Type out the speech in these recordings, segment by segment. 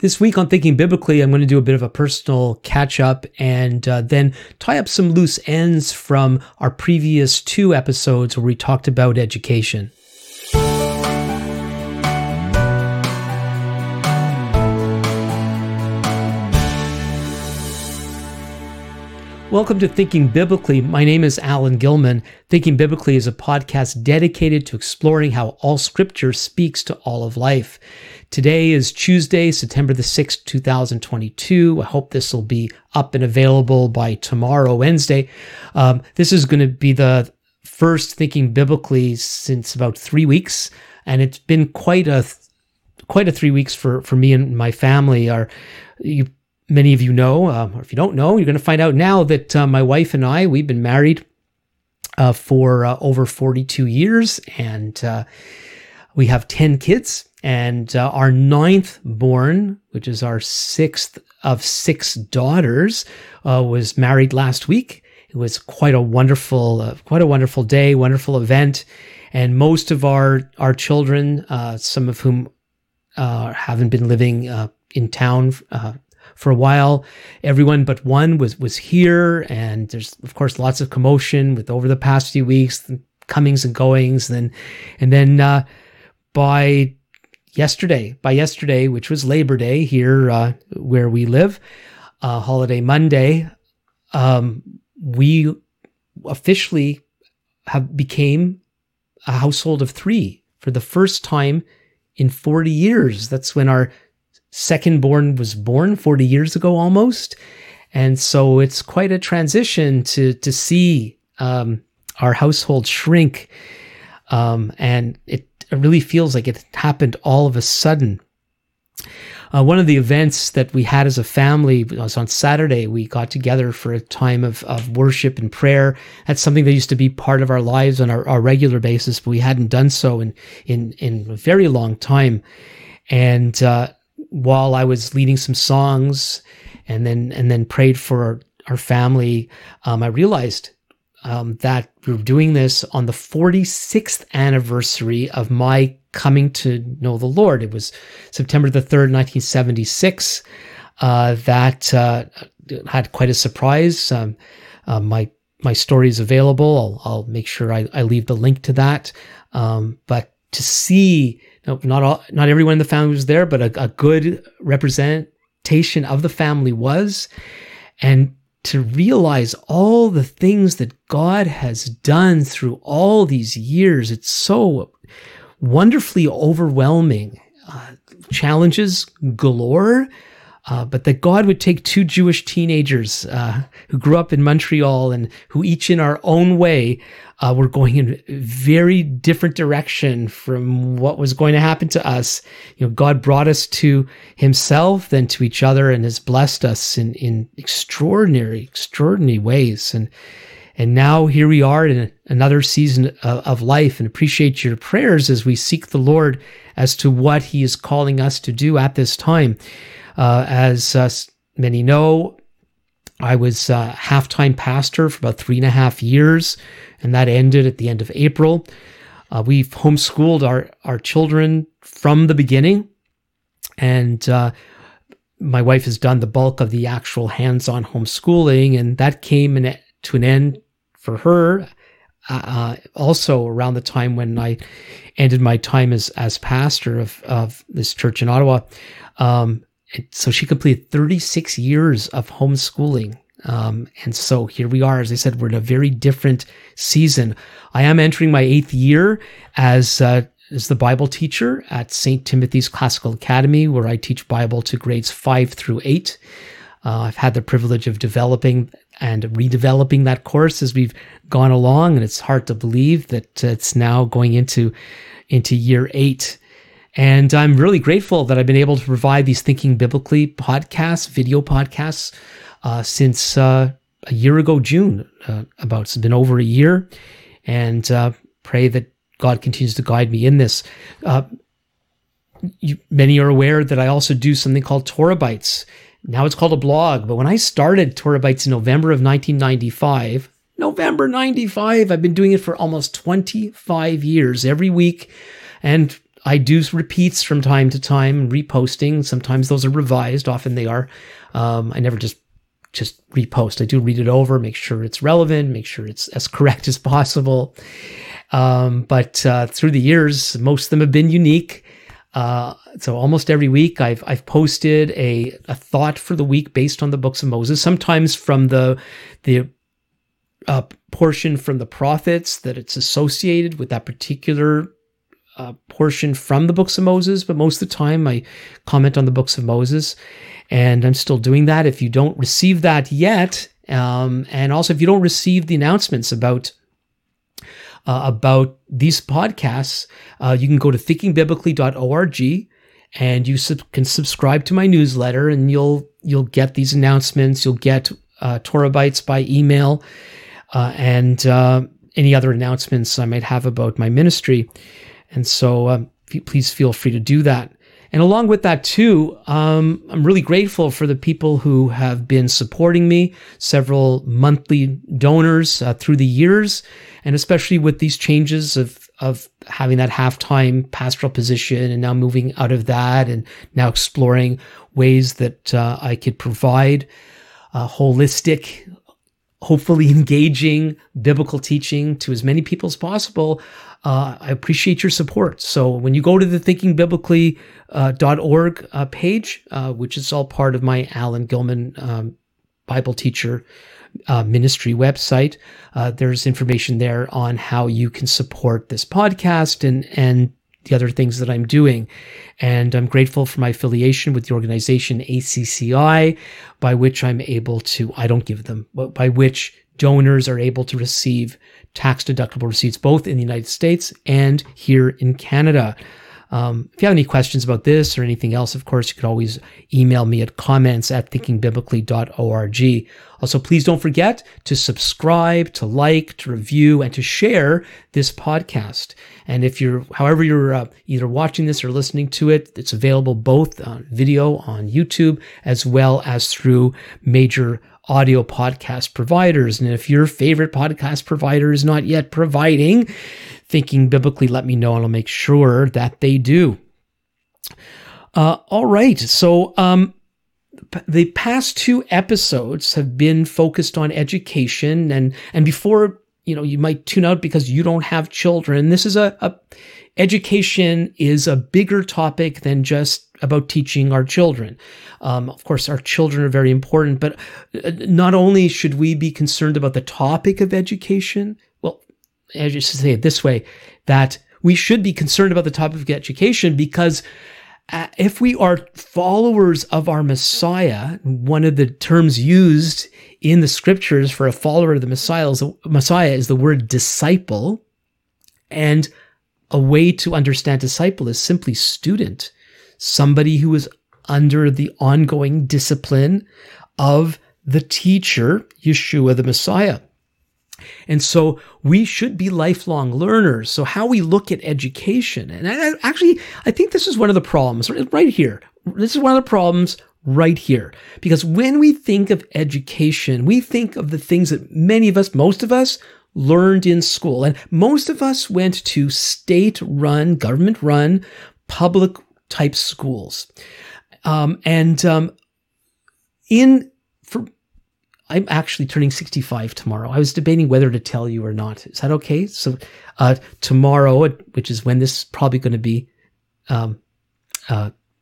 This week on Thinking Biblically, I'm going to do a bit of a personal catch-up and then tie up some loose ends from our previous two episodes where we talked about education. Welcome to Thinking Biblically. My name is Alan Gilman. Thinking Biblically is a podcast dedicated to exploring how all Scripture speaks to all of life. Today is Tuesday, September the 6th, 2022. I hope this will be up and available by tomorrow, Wednesday. This is going to be the first Thinking Biblically since about 3 weeks, and it's been quite a 3 weeks for me and my family. Many of you know, or if you don't know, you're going to find out now that my wife and I, we've been married for over 42 years, and we have 10 kids, and our ninth born, which is our sixth of six daughters, was married last week. It was quite a wonderful day, wonderful event, and most of our children, some of whom haven't been living in town for a while, everyone but one was here, and there's of course lots of commotion with over the past few weeks, the comings and goings, and then by yesterday, which was Labor Day here where we live, holiday Monday, we officially became a household of three for the first time in 40 years. That's when our second born was born 40 years ago almost. And so it's quite a transition to see our household shrink. And it really feels like it happened all of a sudden. One of the events that we had as a family was on Saturday. We got together for a time of worship and prayer. That's something that used to be part of our lives on our regular basis, but we hadn't done so in a very long time. And while I was leading some songs and then prayed for our family, I realized that we were doing this on the 46th anniversary of my coming to know the Lord. It was September the 3rd, 1976. That had quite a surprise. My story is available. I'll make sure I leave the link to that. But to see, not everyone in the family was there, but a good representation of the family was, and to realize all the things that God has done through all these years, it's so wonderfully overwhelming. Challenges galore, but that God would take two Jewish teenagers who grew up in Montreal and who each in our own way were going in a very different direction from what was going to happen to us. You know, God brought us to himself, then to each other, and has blessed us in extraordinary ways. And now here we are in another season of life, and appreciate your prayers as we seek the Lord as to what he is calling us to do at this time. As many know, I was a half-time pastor for about 3.5 years, and that ended at the end of April. We've homeschooled our children from the beginning, and my wife has done the bulk of the actual hands-on homeschooling, and that came to an end for her also around the time when I ended my time as pastor of this church in Ottawa. So she completed 36 years of homeschooling. And so here we are, as I said, we're in a very different season. I am entering my 8th year as the Bible teacher at St. Timothy's Classical Academy, where I teach Bible to grades 5 through 8. I've had the privilege of developing and redeveloping that course as we've gone along, and it's hard to believe that it's now going into year 8. And I'm really grateful that I've been able to provide these Thinking Biblically podcasts, video podcasts, since a year ago June, it's been over a year, and pray that God continues to guide me in this. Many are aware that I also do something called Torah Bytes. Now it's called a blog, but when I started Torah Bytes in November of 1995, I've been doing it for almost 25 years every week, and I do repeats from time to time, reposting. Sometimes those are revised. Often they are. I never just repost. I do read it over, make sure it's relevant, make sure it's as correct as possible. But through the years, most of them have been unique. So almost every week I've posted a thought for the week based on the books of Moses, sometimes from the portion from the prophets that it's associated with that particular portion from the books of Moses, but most of the time I comment on the books of Moses, and I'm still doing that. If you don't receive that yet, and also if you don't receive the announcements about these podcasts, you can go to thinkingBiblically.org and you can subscribe to my newsletter, and you'll get these announcements. You'll get Torah Bytes by email and any other announcements I might have about my ministry. And so please feel free to do that. And along with that too, I'm really grateful for the people who have been supporting me, several monthly donors through the years, and especially with these changes of having that half-time pastoral position and now moving out of that and now exploring ways that I could provide holistic, hopefully engaging biblical teaching to as many people as possible. I appreciate your support. So when you go to the thinkingbiblically.org page, which is all part of my Alan Gilman Bible teacher ministry website, there's information there on how you can support this podcast and the other things that I'm doing. And I'm grateful for my affiliation with the organization ACCI, by which I'm able to, I don't give them, but by which donors are able to receive tax-deductible receipts, both in the United States and here in Canada. If you have any questions about this or anything else, of course, you can always email me at comments@thinkingBiblically.org. Also, please don't forget to subscribe, to like, to review, and to share this podcast. And if however you're either watching this or listening to it, it's available both on video on YouTube as well as through major audio podcast providers. And if your favorite podcast provider is not yet providing Thinking Biblically, let me know and I'll make sure that they do. All right. So the past two episodes have been focused on education, and before, you know, you might tune out because you don't have children. This is education is a bigger topic than just about teaching our children. Of course, our children are very important, but not only should we be concerned about the topic of education, well, I should say it this way, that we should be concerned about the topic of education, because if we are followers of our Messiah, one of the terms used in the scriptures for a follower of the Messiah is the word disciple, and a way to understand disciple is simply student. Somebody who is under the ongoing discipline of the teacher, Yeshua the Messiah. And so we should be lifelong learners. So how we look at education, and I think this is one of the problems right here. This is one of the problems right here. Because when we think of education, we think of the things that most of us, learned in school. And most of us went to state-run, government-run, public type schools. I'm actually turning 65 tomorrow. I was debating whether to tell you or not. Is that okay? So tomorrow, which is when this is probably going to be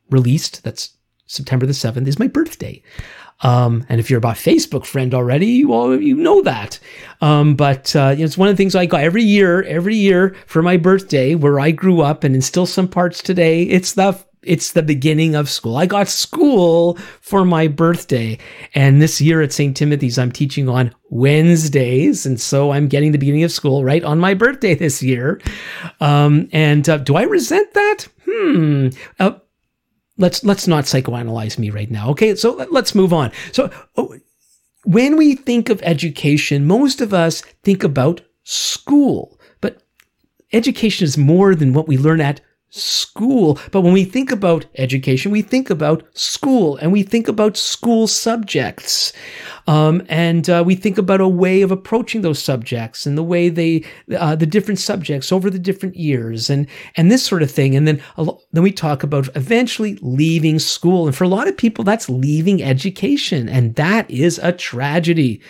released, that's September the 7th, is my birthday. And if you're my Facebook friend already, you know that. But it's one of the things I got every year for my birthday, where I grew up, and in still some parts today, it's the beginning of school. I got school for my birthday. And this year at St. Timothy's, I'm teaching on Wednesdays. And so I'm getting the beginning of school right on my birthday this year. And do I resent that? Let's not psychoanalyze me right now, okay? So let's move on. So when we think of education, most of us think about school, but education is more than what we learn at school. But when we think about education, we think about school, and we think about school subjects. And we think about a way of approaching those subjects and the way they, the different subjects over the different years and this sort of thing. And then we talk about eventually leaving school. And for a lot of people, that's leaving education. And that is a tragedy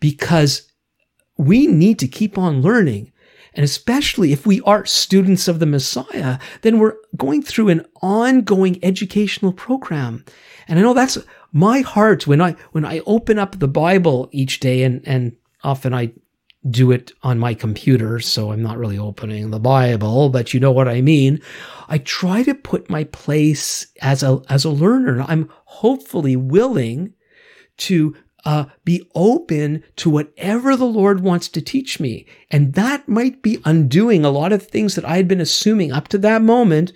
because we need to keep on learning. And especially if we are students of the Messiah, then we're going through an ongoing educational program. And I know that's my heart when I open up the Bible each day, and often I do it on my computer, so I'm not really opening the Bible, but you know what I mean. I try to put my place as a learner. I'm hopefully willing to be open to whatever the Lord wants to teach me. And that might be undoing a lot of things that I had been assuming up to that moment,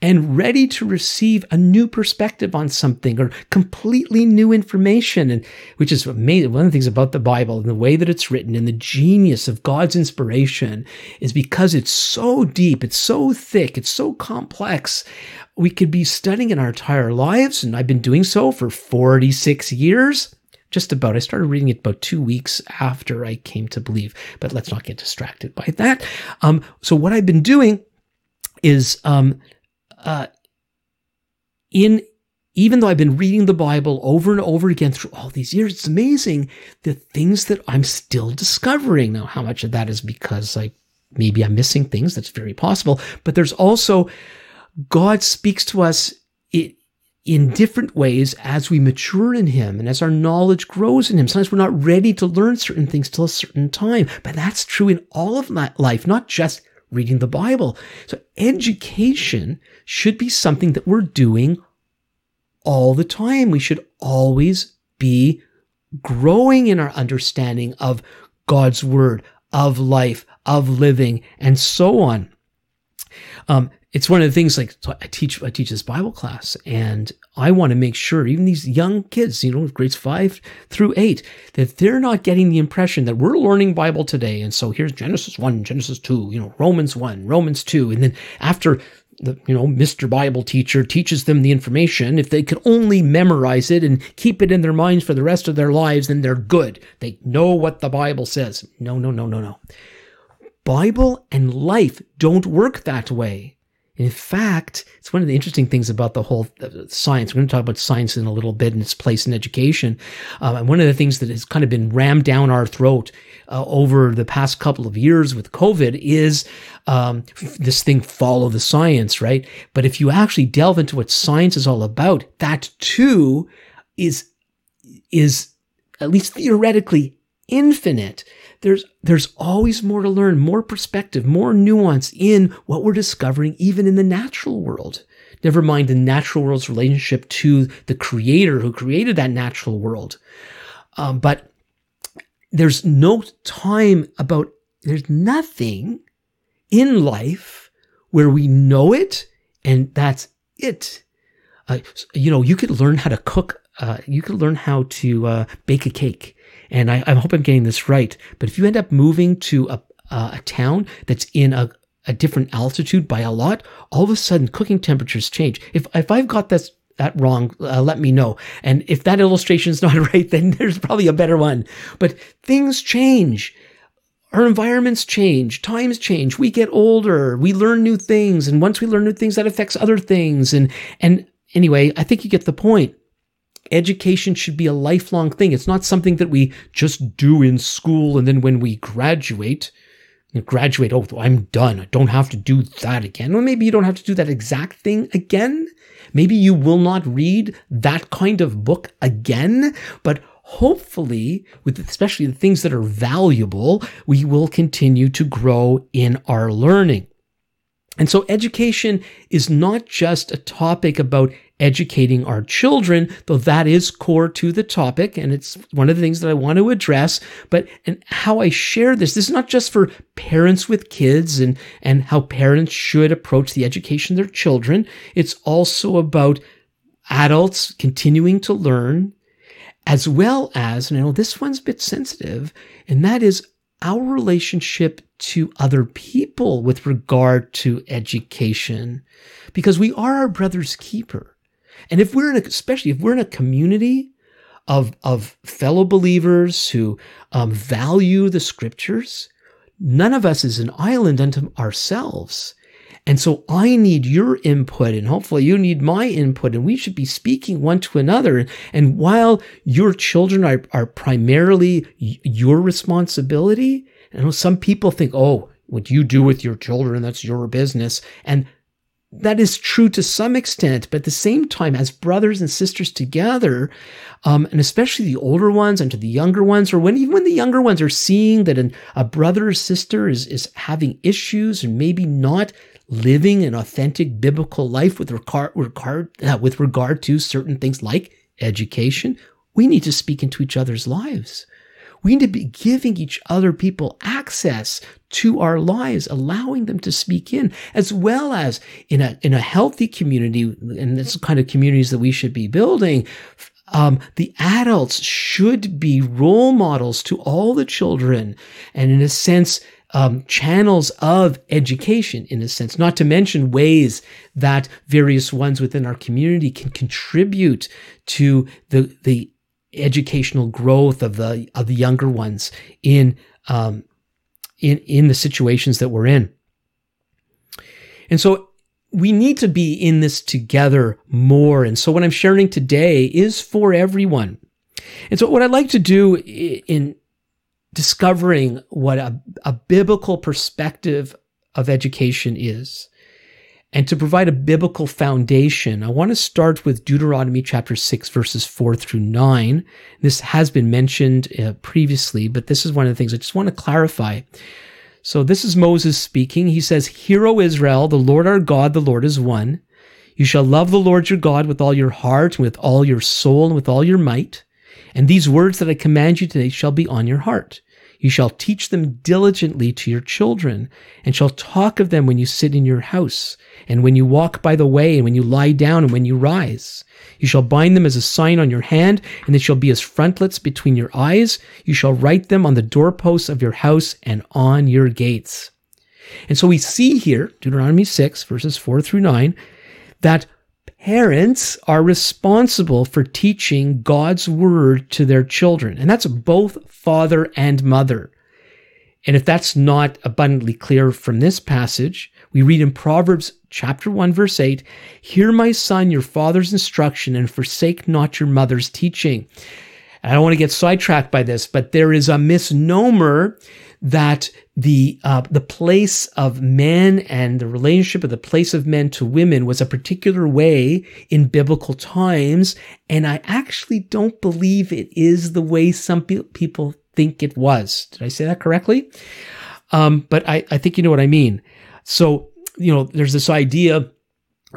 and ready to receive a new perspective on something or completely new information, and which is amazing. One of the things about the Bible and the way that it's written and the genius of God's inspiration is because it's so deep, it's so thick, it's so complex. We could be studying it our entire lives, and I've been doing so for 46 years. Just about. I started reading it about 2 weeks after I came to believe, but let's not get distracted by that. So what I've been doing is, even though I've been reading the Bible over and over again through all these years, it's amazing the things that I'm still discovering. Now, how much of that is because maybe I'm missing things? That's very possible. But there's also, God speaks to us in different ways as we mature in Him and as our knowledge grows in Him. Sometimes we're not ready to learn certain things till a certain time, but that's true in all of life, not just reading the Bible. So education should be something that we're doing all the time. We should always be growing in our understanding of God's Word, of life, of living, and so on. It's one of the things, so I teach this Bible class, and I want to make sure even these young kids, grades 5 through 8, that they're not getting the impression that we're learning Bible today. And so here's Genesis 1, Genesis 2, Romans 1, Romans 2. And then after the, Mr. Bible teacher teaches them the information, if they could only memorize it and keep it in their minds for the rest of their lives, then they're good. They know what the Bible says. No. Bible and life don't work that way. In fact, it's one of the interesting things about the whole science. We're going to talk about science in a little bit and its place in education. And one of the things that has kind of been rammed down our throat over the past couple of years with COVID is this thing, follow the science, right? But if you actually delve into what science is all about, that too is at least theoretically infinite. There's always more to learn, more perspective, more nuance in what we're discovering, even in the natural world. Never mind the natural world's relationship to the Creator who created that natural world. But there's no time there's nothing in life where we know it and that's it. You could learn how to cook. You could learn how to bake a cake. And I hope I'm getting this right, but if you end up moving to a town that's in a different altitude by a lot, all of a sudden cooking temperatures change. If I've got that wrong, let me know. And if that illustration is not right, then there's probably a better one. But things change. Our environments change, times change, we get older, we learn new things. And once we learn new things, that affects other things. And anyway, I think you get the point. Education should be a lifelong thing. It's not something that we just do in school, and then when we graduate, oh, I'm done. I don't have to do that again. Well, maybe you don't have to do that exact thing again. Maybe you will not read that kind of book again, but hopefully, with especially the things that are valuable, we will continue to grow in our learning. And so education is not just a topic about educating our children, though that is core to the topic, and it's one of the things that I want to address, and how I share this is not just for parents with kids and how parents should approach the education of their children. It's also about adults continuing to learn, as well as, and I know this one's a bit sensitive, and that is our relationship to other people with regard to education, because we are our brother's keeper. And if we're in a community of fellow believers who value the scriptures, none of us is an island unto ourselves. And so I need your input, and hopefully you need my input, and we should be speaking one to another. And while your children are primarily your responsibility, I know some people think, oh, what you do with your children, that's your business. And that is true to some extent, but at the same time, as brothers and sisters together, and especially the older ones and to the younger ones, or even when the younger ones are seeing that a brother or sister is having issues and maybe not living an authentic biblical life with regard to certain things like education, we need to speak into each other's lives. We need to be giving each other people access to our lives, allowing them to speak in, as well as in a healthy community, and this is the kind of communities that we should be building. The adults should be role models to all the children, and in a sense, channels of education, in a sense, not to mention ways that various ones within our community can contribute to the educational growth of the younger ones in the situations that we're in. And so we need to be in this together more. And so what I'm sharing today is for everyone. And so what I'd like to do in discovering what a biblical perspective of education is, and to provide a biblical foundation, I want to start with Deuteronomy chapter 6, verses 4 through 9. This has been mentioned previously, but this is one of the things I just want to clarify. So this is Moses speaking. He says, "Hear, O Israel, the Lord our God, the Lord is one. You shall love the Lord your God with all your heart, with all your soul, and with all your might. And these words that I command you today shall be on your heart. You shall teach them diligently to your children, and shall talk of them when you sit in your house, and when you walk by the way, and when you lie down, and when you rise. You shall bind them as a sign on your hand, and they shall be as frontlets between your eyes. You shall write them on the doorposts of your house and on your gates." And so we see here, Deuteronomy 6, verses 4 through 9, that parents are responsible for teaching God's word to their children, and that's both father and mother. And if that's not abundantly clear from this passage, we read in Proverbs chapter 1, verse 8, "Hear, my son, your father's instruction, and forsake not your mother's teaching." And I don't want to get sidetracked by this, but there is a misnomer that the place of men and the relationship of the place of men to women was a particular way in biblical times, and I actually don't believe it is the way some people think it was. Did I say that correctly? But I think you know what I mean. So, there's this idea,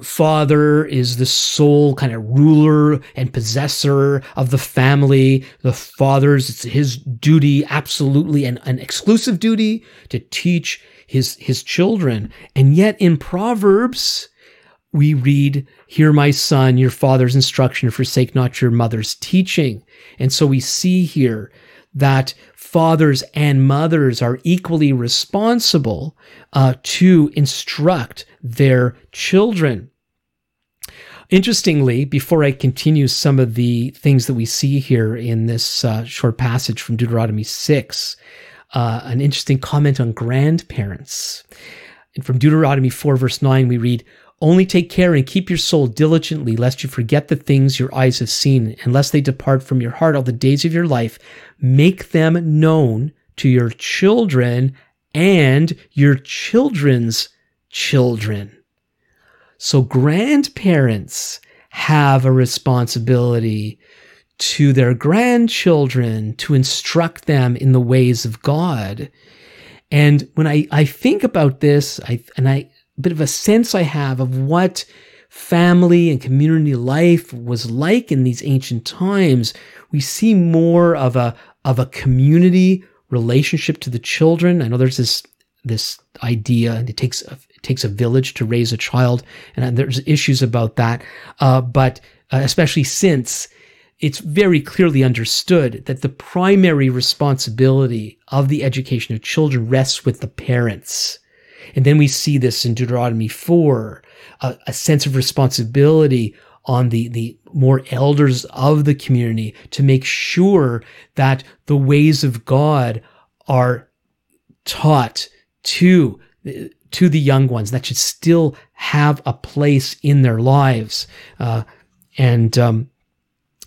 father is the sole kind of ruler and possessor of the family. The father's, it's his duty, absolutely an exclusive duty to teach his children. And yet in Proverbs, we read, "Hear, my son, your father's instruction, forsake not your mother's teaching." And so we see here that fathers and mothers are equally responsible to instruct their children. Interestingly, before I continue some of the things that we see here in this short passage from Deuteronomy 6, an interesting comment on grandparents. And from Deuteronomy 4, verse 9, we read, "Only take care and keep your soul diligently, lest you forget the things your eyes have seen, and lest they depart from your heart all the days of your life. Make them known to your children and your children's children." So grandparents have a responsibility to their grandchildren to instruct them in the ways of God. And when I think about this, bit of a sense I have of what family and community life was like in these ancient times, we see more of a community relationship to the children. I know there's this idea, and it takes a village to raise a child, and there's issues about that, but especially since it's very clearly understood that the primary responsibility of the education of children rests with the parents. And then we see this in Deuteronomy 4, a sense of responsibility on the more elders of the community to make sure that the ways of God are taught to the young ones, that should still have a place in their lives.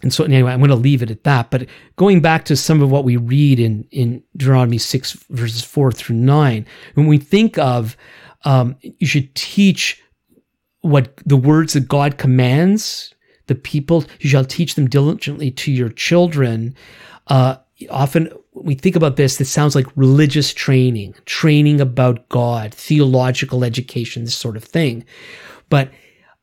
And so anyway, I'm going to leave it at that. But going back to some of what we read in Deuteronomy 6, verses 4 through 9, when we think of you should teach what the words that God commands the people, you shall teach them diligently to your children. Often when we think about this, this sounds like religious training, training about God, theological education, this sort of thing. But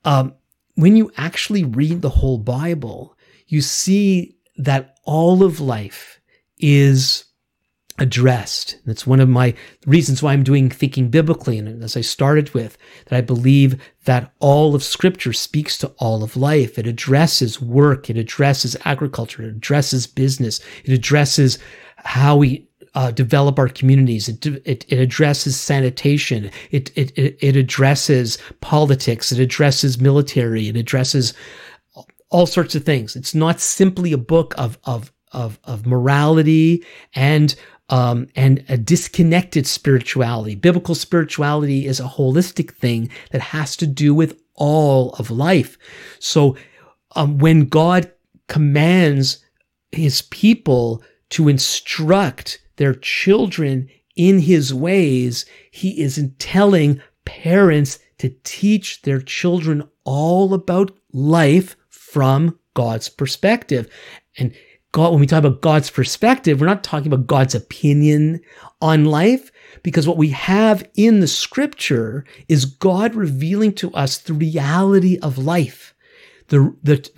when you actually read the whole Bible, you see that all of life is addressed. That's one of my reasons why I'm doing Thinking Biblically, and as I started with, that I believe that all of Scripture speaks to all of life. It addresses work, it addresses agriculture, it addresses business, it addresses how we develop our communities, it addresses sanitation, it addresses politics, it addresses military, it addresses all sorts of things. It's not simply a book of morality and a disconnected spirituality. Biblical spirituality is a holistic thing that has to do with all of life. So when God commands his people to instruct their children in his ways, he isn't telling parents to teach their children all about life from God's perspective. And God, when we talk about God's perspective, we're not talking about God's opinion on life, because what we have in the Scripture is God revealing to us the reality of life, the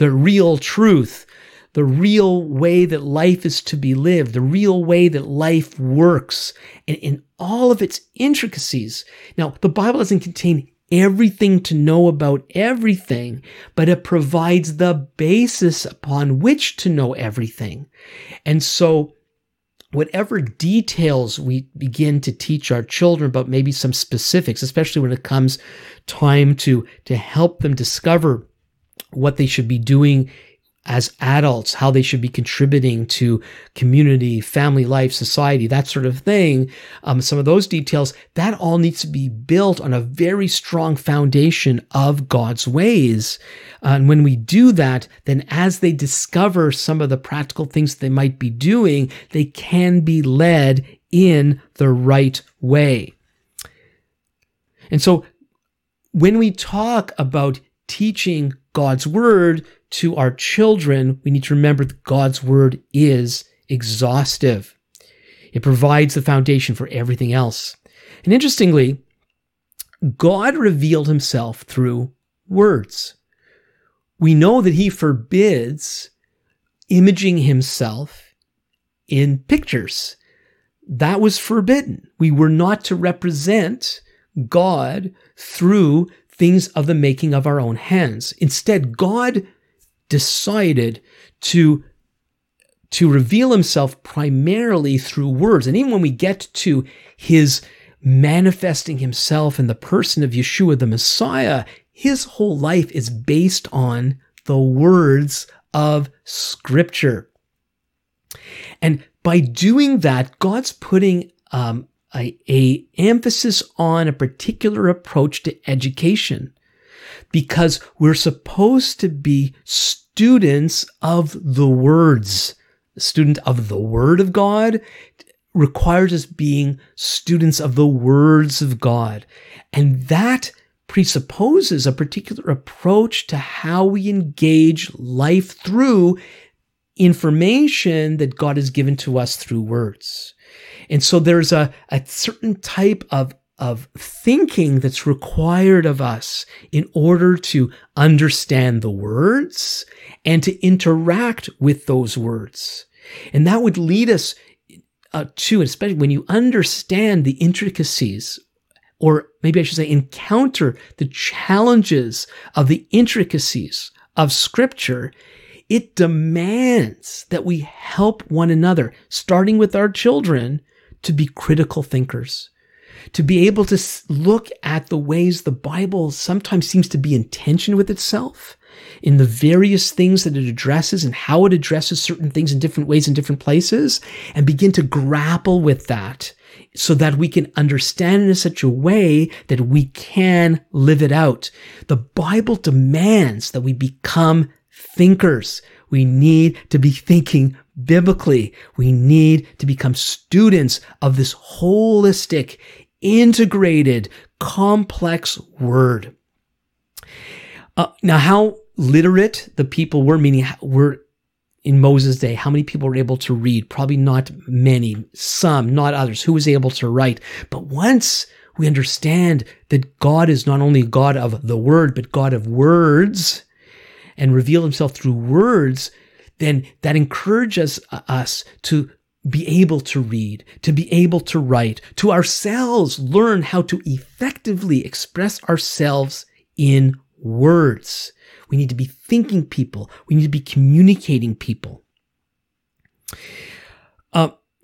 real truth, the real way that life is to be lived, the real way that life works, and in all of its intricacies. Now, the Bible doesn't contain everything to know about everything, but it provides the basis upon which to know everything. And so whatever details we begin to teach our children, but maybe some specifics, especially when it comes time to help them discover what they should be doing as adults, how they should be contributing to community, family life, society, that sort of thing, some of those details, that all needs to be built on a very strong foundation of God's ways. And when we do that, then as they discover some of the practical things they might be doing, they can be led in the right way. And so when we talk about teaching God's word to our children, we need to remember that God's word is exhaustive. It provides the foundation for everything else. And interestingly, God revealed himself through words. We know that he forbids imaging himself in pictures. That was forbidden. We were not to represent God through things of the making of our own hands. Instead, God decided to reveal himself primarily through words. And even when we get to his manifesting himself in the person of Yeshua the Messiah, his whole life is based on the words of Scripture. And by doing that, God's putting a emphasis on a particular approach to education, because we're supposed to be students of the words. A student of the Word of God requires us being students of the words of God. And that presupposes a particular approach to how we engage life through information that God has given to us through words. And so there's a certain type of thinking that's required of us in order to understand the words and to interact with those words. And that would lead us to, especially when you understand the intricacies, or maybe I should say encounter the challenges of the intricacies of Scripture, It demands that we help one another, starting with our children, to be critical thinkers, to be able to look at the ways the Bible sometimes seems to be in tension with itself in the various things that it addresses and how it addresses certain things in different ways in different places, and begin to grapple with that so that we can understand it in such a way that we can live it out. The Bible demands that we become thinkers. We need to be thinking biblically. We need to become students of this holistic, integrated, complex word. Now, how literate the people were, meaning were in Moses' day, how many people were able to read? Probably not many, some, not others. Who was able to write? But once we understand that God is not only God of the word, but God of words, and reveal himself through words, then that encourages us to be able to read, to be able to write, to ourselves learn how to effectively express ourselves in words. We need to be thinking people. We need to be communicating people.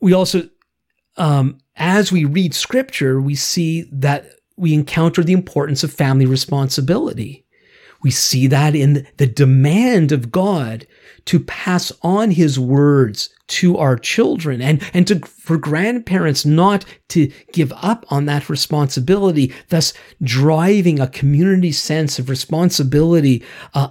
We also, as we read scripture, we see that we encounter the importance of family responsibility. We see that in the demand of God to pass on his words to our children, and to, for grandparents not to give up on that responsibility, thus driving a community sense of responsibility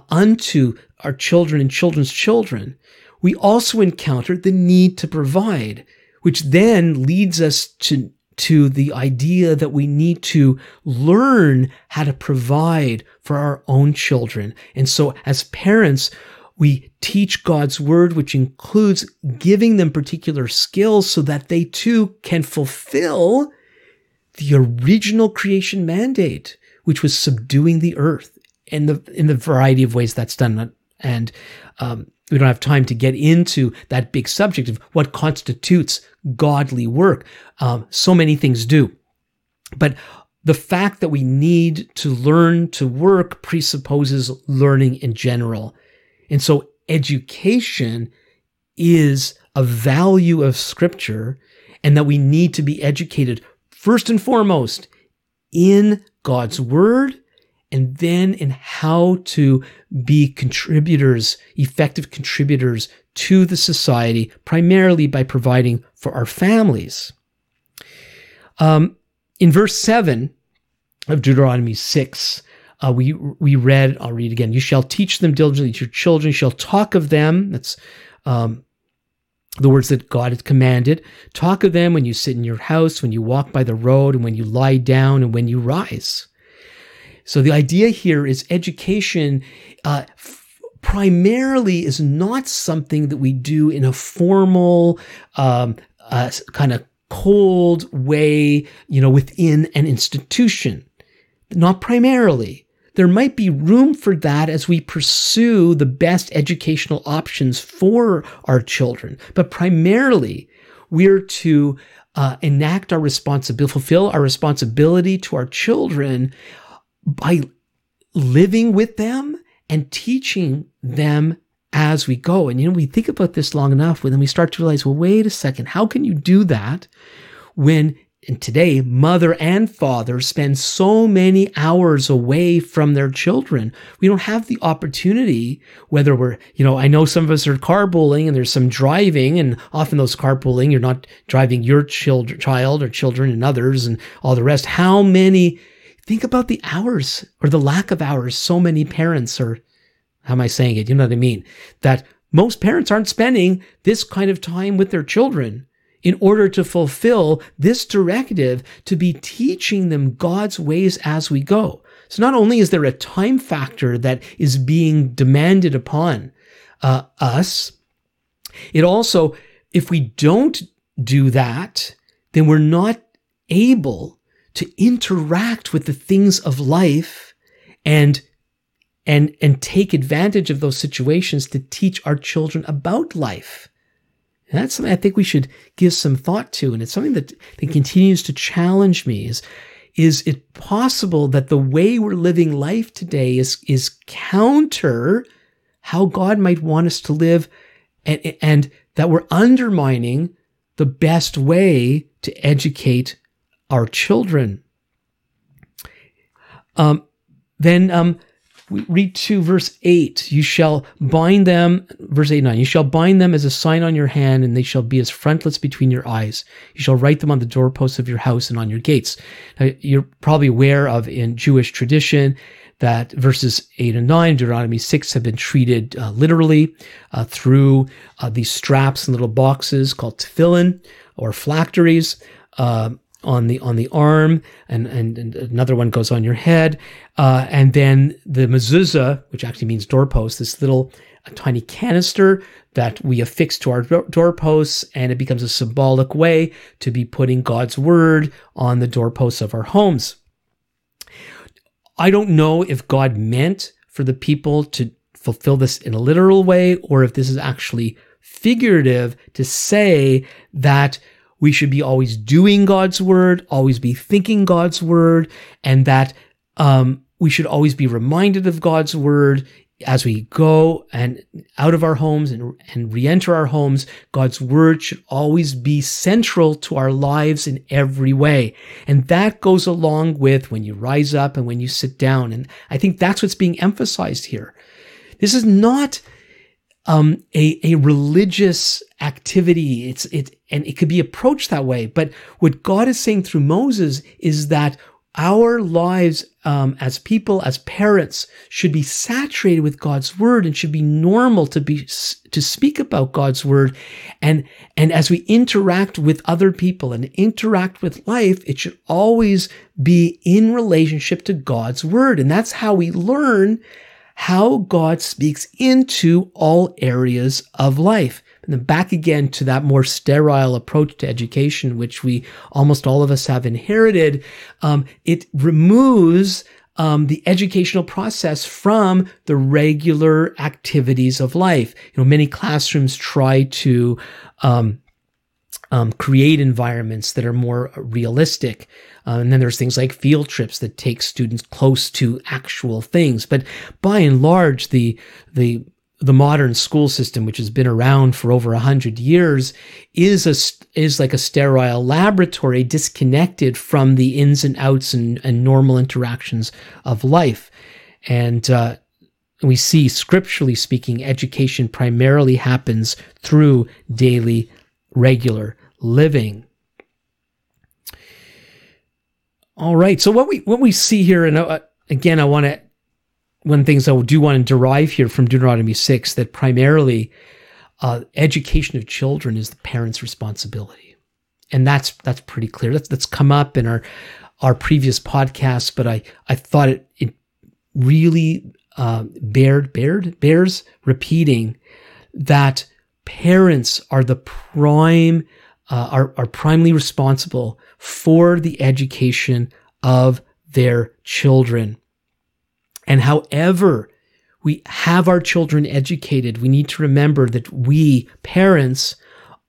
unto our children and children's children. We also encounter the need to provide, which then leads us to the idea that we need to learn how to provide for our own children. And so as parents, we teach God's word, which includes giving them particular skills so that they too can fulfill the original creation mandate, which was subduing the earth, and in the variety of ways that's done. And we don't have time to get into that big subject of what constitutes godly work. So many things do. But the fact that we need to learn to work presupposes learning in general. And so education is a value of Scripture, and that we need to be educated first and foremost in God's Word, and then in how to be contributors, effective contributors to the society, primarily by providing for our families. In verse 7 of Deuteronomy 6, we read, I'll read again, "You shall teach them diligently to your children, you shall talk of them," that's the words that God had commanded, "talk of them when you sit in your house, when you walk by the road, and when you lie down, and when you rise." So the idea here is education primarily is not something that we do in a formal, kind of cold way, within an institution. Not primarily. There might be room for that as we pursue the best educational options for our children. But primarily, we're to enact our responsibility, fulfill our responsibility to our children by living with them and teaching them as we go. And, we think about this long enough, and then we start to realize, well, wait a second, how can you do that when, and today, mother and father spend so many hours away from their children? We don't have the opportunity, whether we're, I know some of us are carpooling and there's some driving, and often those carpooling, you're not driving your child or children and others and all the rest. Think about the hours or the lack of hours so many parents are, how am I saying it? You know what I mean? That most parents aren't spending this kind of time with their children in order to fulfill this directive to be teaching them God's ways as we go. So not only is there a time factor that is being demanded upon us, it also, if we don't do that, then we're not able to interact with the things of life and take advantage of those situations to teach our children about life. And that's something I think we should give some thought to. And it's something that continues to challenge me is it possible that the way we're living life today is counter how God might want us to live, and that we're undermining the best way to educate our children. Then we read to verse 8. You shall bind them, verse 8 and 9, you shall bind them as a sign on your hand, and they shall be as frontlets between your eyes. You shall write them on the doorposts of your house and on your gates. Now, you're probably aware of, in Jewish tradition, that verses 8 and 9, Deuteronomy 6, have been treated literally through these straps and little boxes called tefillin or phylacteries on the arm, and another one goes on your head. And then the mezuzah, which actually means doorpost, this little tiny canister that we affix to our doorposts, and it becomes a symbolic way to be putting God's word on the doorposts of our homes. I don't know if God meant for the people to fulfill this in a literal way, or if this is actually figurative to say that we should be always doing God's word, always be thinking God's word, and that we should always be reminded of God's word as we go and out of our homes and re-enter our homes. God's word should always be central to our lives in every way. And that goes along with when you rise up and when you sit down. And I think that's what's being emphasized here. This is not a religious activity. And it could be approached that way. But what God is saying through Moses is that our lives as people, as parents, should be saturated with God's word, and should be normal to speak about God's word. And as we interact with other people and interact with life, it should always be in relationship to God's word. And that's how we learn how God speaks into all areas of life. And then back again to that more sterile approach to education, which we, almost all of us, have inherited. It removes the educational process from the regular activities of life. You know, many classrooms try to create environments that are more realistic. And then there's things like field trips that take students close to actual things. But by and large, the modern school system, which has been around for over 100 years, is like a sterile laboratory, disconnected from the ins and outs and normal interactions of life. And we see, scripturally speaking, education primarily happens through daily, regular living. All right. So what we see here, and again, one of the things I do want to derive here from Deuteronomy 6, that primarily education of children is the parents' responsibility. And that's pretty clear. That's come up in our previous podcast, but I thought it really bears repeating that parents are the are primarily responsible for the education of their children. And however we have our children educated, we need to remember that we, parents,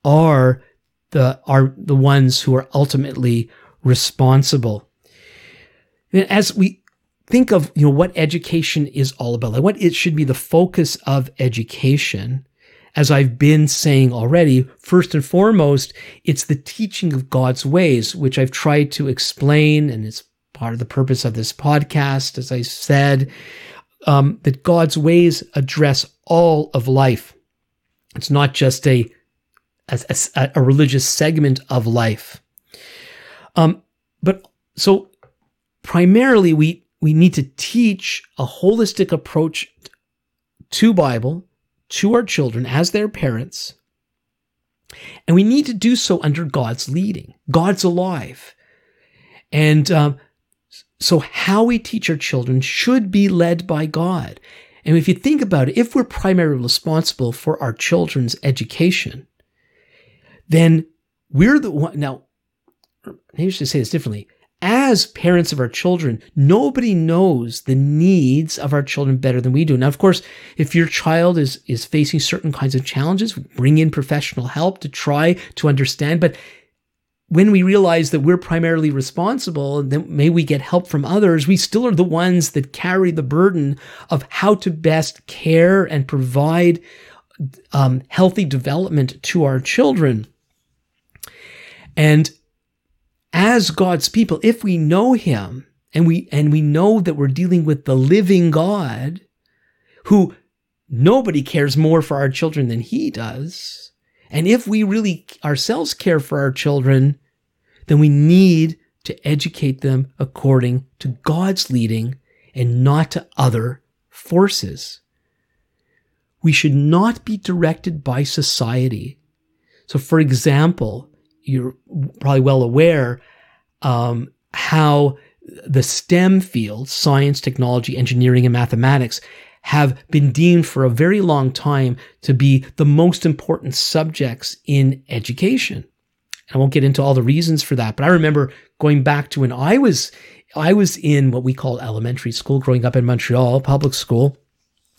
are the ones who are ultimately responsible. And as we think of, you know, what education is all about, like what it should be the focus of education, as I've been saying already, first and foremost, it's the teaching of God's ways, which I've tried to explain, and it's part of the purpose of this podcast, as I said, that God's ways address all of life. It's not just a religious segment of life. But so primarily, we need to teach a holistic approach to Bible, to our children as their parents. And we need to do so under God's leading. God's alive. And so how we teach our children should be led by God. And if you think about it, if we're primarily responsible for our children's education, then we're the one. Now, maybe I should say this differently. As parents of our children, nobody knows the needs of our children better than we do. Now, of course, if your child is facing certain kinds of challenges, bring in professional help to try to understand. But when we realize that we're primarily responsible, and that may we get help from others, we still are the ones that carry the burden of how to best care and provide healthy development to our children. And as God's people, if we know Him, and we know that we're dealing with the living God, who nobody cares more for our children than He does, and if we really ourselves care for our children, then we need to educate them according to God's leading and not to other forces. We should not be directed by society. So, for example, you're probably well aware how the STEM fields, science, technology, engineering, and mathematics, have been deemed for a very long time to be the most important subjects in education. I won't get into all the reasons for that, but I remember going back to when I was in what we call elementary school, growing up in Montreal, public school,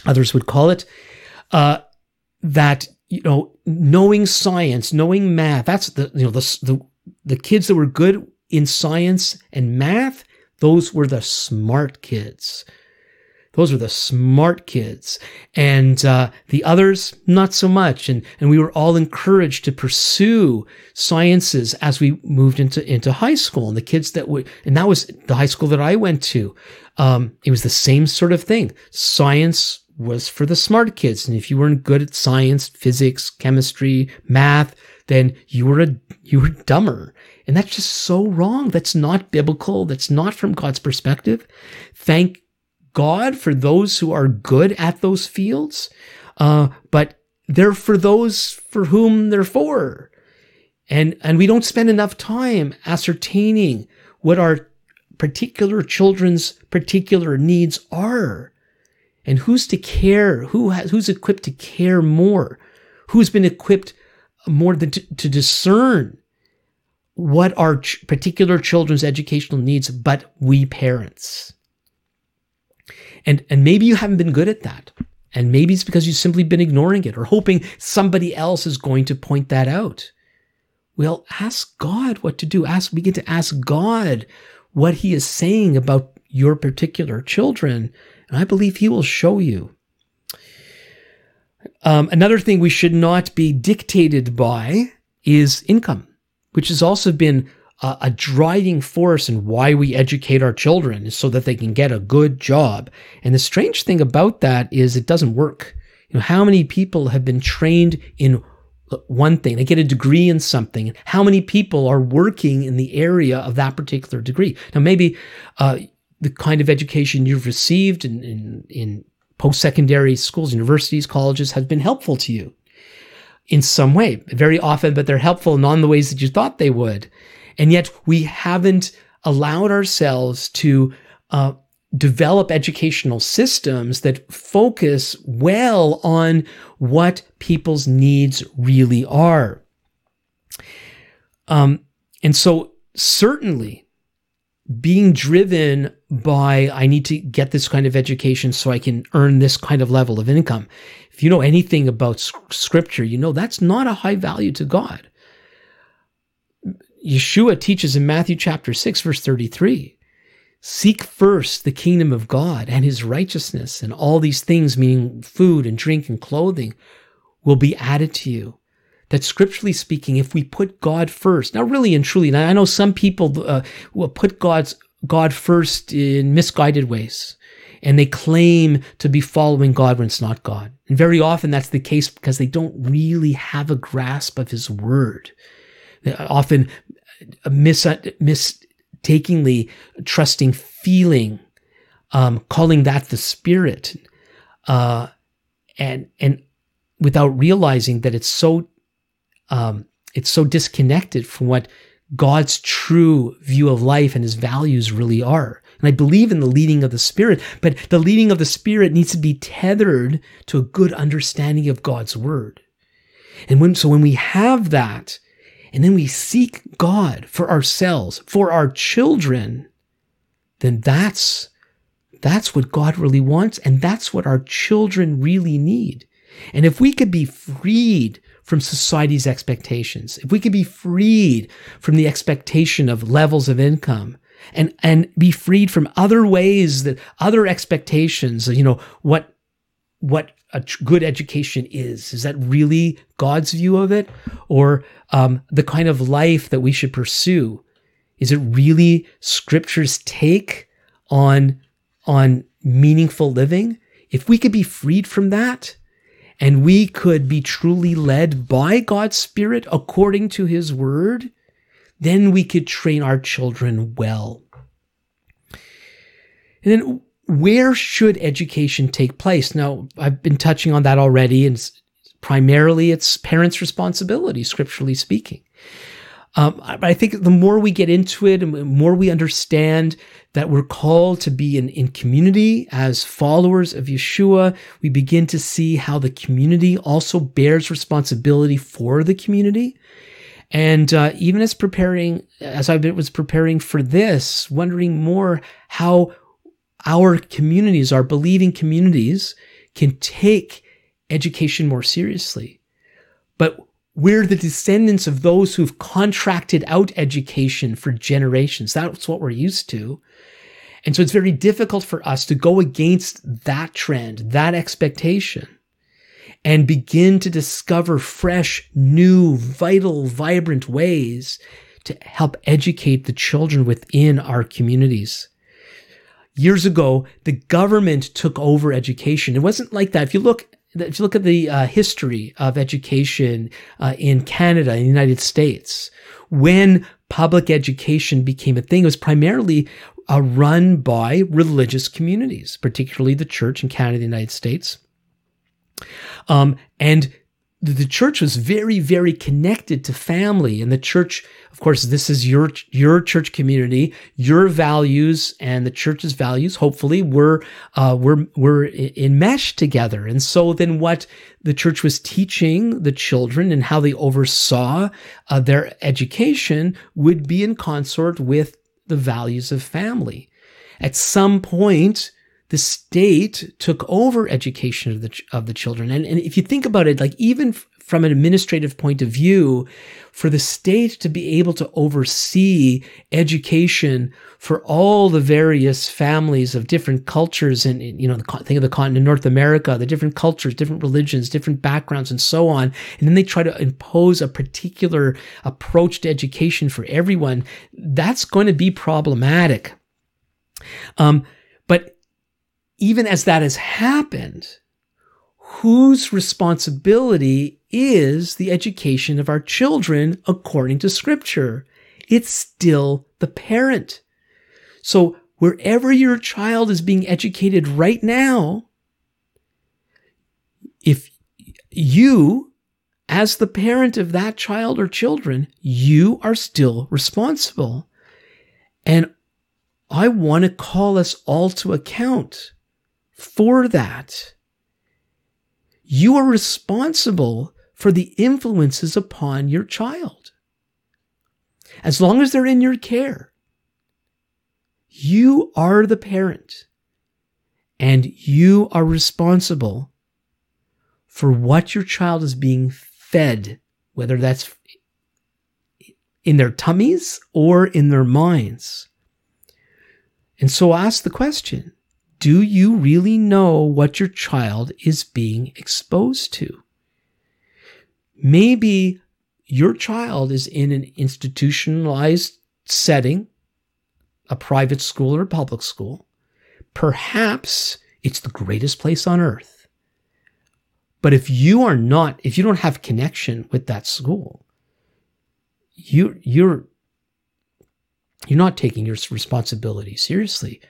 others would call it, that, you know, knowing science, knowing math, that's the kids that were good in science and math, those were the smart kids. Those were the smart kids, and the others, not so much. And we were all encouraged to pursue sciences as we moved into high school. And the kids and that was the high school that I went to. It was the same sort of thing. Science was for the smart kids. And if you weren't good at science, physics, chemistry, math, then you were dumber. And that's just so wrong. That's not biblical. That's not from God's perspective. Thank God for those who are good at those fields, but they're for those for whom they're for. And we don't spend enough time ascertaining what our particular children's particular needs are, and who's to care, who's equipped to care more, who's been equipped more than to discern what our particular children's educational needs, but we parents. And maybe you haven't been good at that. And maybe it's because you've simply been ignoring it or hoping somebody else is going to point that out. Well, ask God what to do. Begin to ask God what He is saying about your particular children. And I believe He will show you. Another thing we should not be dictated by is income, which has also been a driving force in why we educate our children, is so that they can get a good job. And the strange thing about that is it doesn't work. You know, how many people have been trained in one thing? They get a degree in something. How many people are working in the area of that particular degree? Now, maybe the kind of education you've received in post-secondary schools, universities, colleges has been helpful to you in some way, very often, but they're helpful not in the ways that you thought they would. And yet we haven't allowed ourselves to develop educational systems that focus well on what people's needs really are. And so certainly being driven by, I need to get this kind of education so I can earn this kind of level of income. If you know anything about Scripture, you know that's not a high value to God. Yeshua teaches in Matthew chapter 6, verse 33, seek first the kingdom of God and His righteousness, and all these things, meaning food and drink and clothing, will be added to you. That scripturally speaking, if we put God first, now really and truly, and I know some people will put God first in misguided ways, and they claim to be following God when it's not God. And very often that's the case because they don't really have a grasp of His word. Often mistakenly trusting feeling, calling that the spirit, and without realizing that it's so disconnected from what God's true view of life and His values really are. And I believe in the leading of the Spirit, but the leading of the Spirit needs to be tethered to a good understanding of God's word. And when we have that, and then we seek God for ourselves, for our children, then that's what God really wants, and that's what our children really need. And if we could be freed from society's expectations, if we could be freed from the expectation of levels of income, and be freed from other ways, that other expectations, you know, what a good education is that really God's view of it? Or the kind of life that we should pursue, is it really Scripture's take on meaningful living? If we could be freed from that, and we could be truly led by God's Spirit according to His Word, then we could train our children well. And then, where should education take place? Now, I've been touching on that already, and primarily it's parents' responsibility, scripturally speaking. I think the more we get into it and the more we understand that we're called to be in community as followers of Yeshua, we begin to see how the community also bears responsibility for the community. And even as I was preparing for this, wondering more how our communities, our believing communities, can take education more seriously. But we're the descendants of those who've contracted out education for generations. That's what we're used to. And so it's very difficult for us to go against that trend, that expectation, and begin to discover fresh, new, vital, vibrant ways to help educate the children within our communities. Years ago, the government took over education. It wasn't like that. If you look at the history of education in Canada and the United States, when public education became a thing, it was primarily run by religious communities, particularly the church in Canada and the United States. And the church was very, very connected to family. And the church, of course, this is your church community. Your values and the church's values, hopefully, were enmeshed together. And so then what the church was teaching the children and how they oversaw their education would be in consort with the values of family. At some point, the state took over education of the children. And if you think about it, like even from an administrative point of view, for the state to be able to oversee education for all the various families of different cultures, and, you know, think of the continent, North America, the different cultures, different religions, different backgrounds, and so on. And then they try to impose a particular approach to education for everyone. That's going to be problematic. But even as that has happened, whose responsibility is the education of our children according to Scripture? It's still the parent. So wherever your child is being educated right now, if you, as the parent of that child or children, you are still responsible. And I want to call us all to account for that. You are responsible for the influences upon your child. As long as they're in your care, you are the parent, and you are responsible for what your child is being fed, whether that's in their tummies or in their minds. And so ask the question, do you really know what your child is being exposed to? Maybe your child is in an institutionalized setting, a private school or a public school. Perhaps it's the greatest place on earth. But if you don't have connection with that school, you're not taking your responsibility seriously.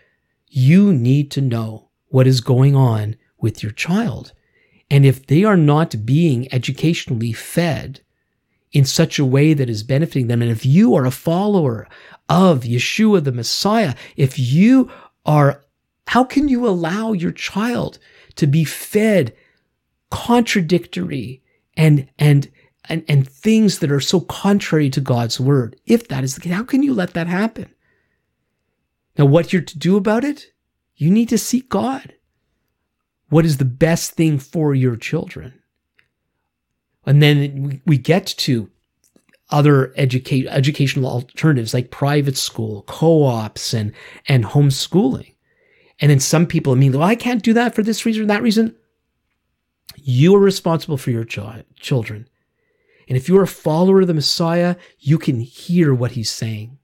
You need to know what is going on with your child. And if they are not being educationally fed in such a way that is benefiting them, and if you are a follower of Yeshua the Messiah, how can you allow your child to be fed contradictory and things that are so contrary to God's word? If that is the case, how can you let that happen? Now, what you're to do about it? You need to seek God. what is the best thing for your children. And then we get to other educational alternatives like private school, co-ops, and homeschooling. And then some people immediately, well, I can't do that for this reason or that reason. You are responsible for your children. And if you're a follower of the Messiah, you can hear what he's saying.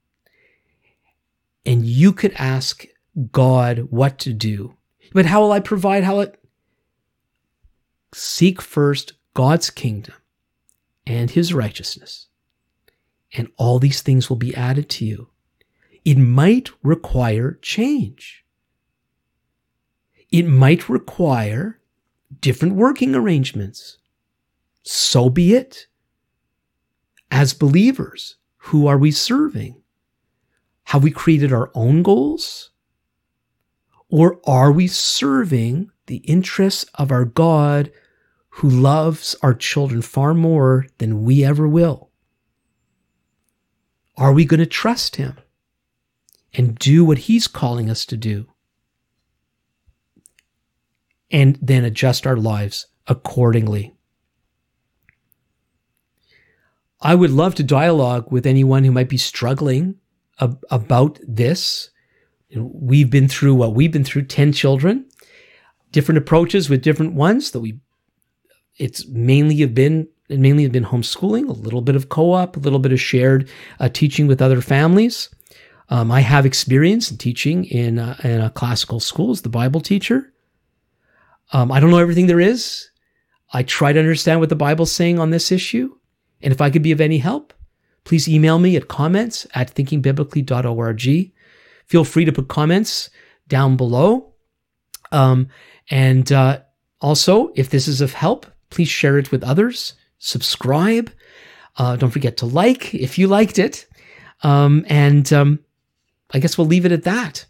And you could ask God what to do. But how will I provide? Seek first God's kingdom and his righteousness. And all these things will be added to you. It might require change. It might require different working arrangements. So be it. As believers, who are we serving? Have we created our own goals? Or are we serving the interests of our God who loves our children far more than we ever will? Are we going to trust him and do what he's calling us to do? And then adjust our lives accordingly. I would love to dialogue with anyone who might be struggling about this. We've been through what we've been through, 10 children, different approaches with different ones that we, it mainly have been homeschooling, a little bit of co-op, a little bit of shared teaching with other families. I have experience in teaching in classical schools, the Bible teacher. I don't know everything there is. I try to understand what the Bible's saying on this issue. And if I could be of any help, please email me at comments@thinkingbiblically.org. Feel free to put comments down below. Also, if this is of help, please share it with others. Subscribe. Don't forget to like if you liked it. I guess we'll leave it at that.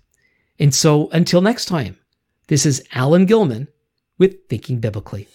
And so until next time, this is Alan Gilman with Thinking Biblically.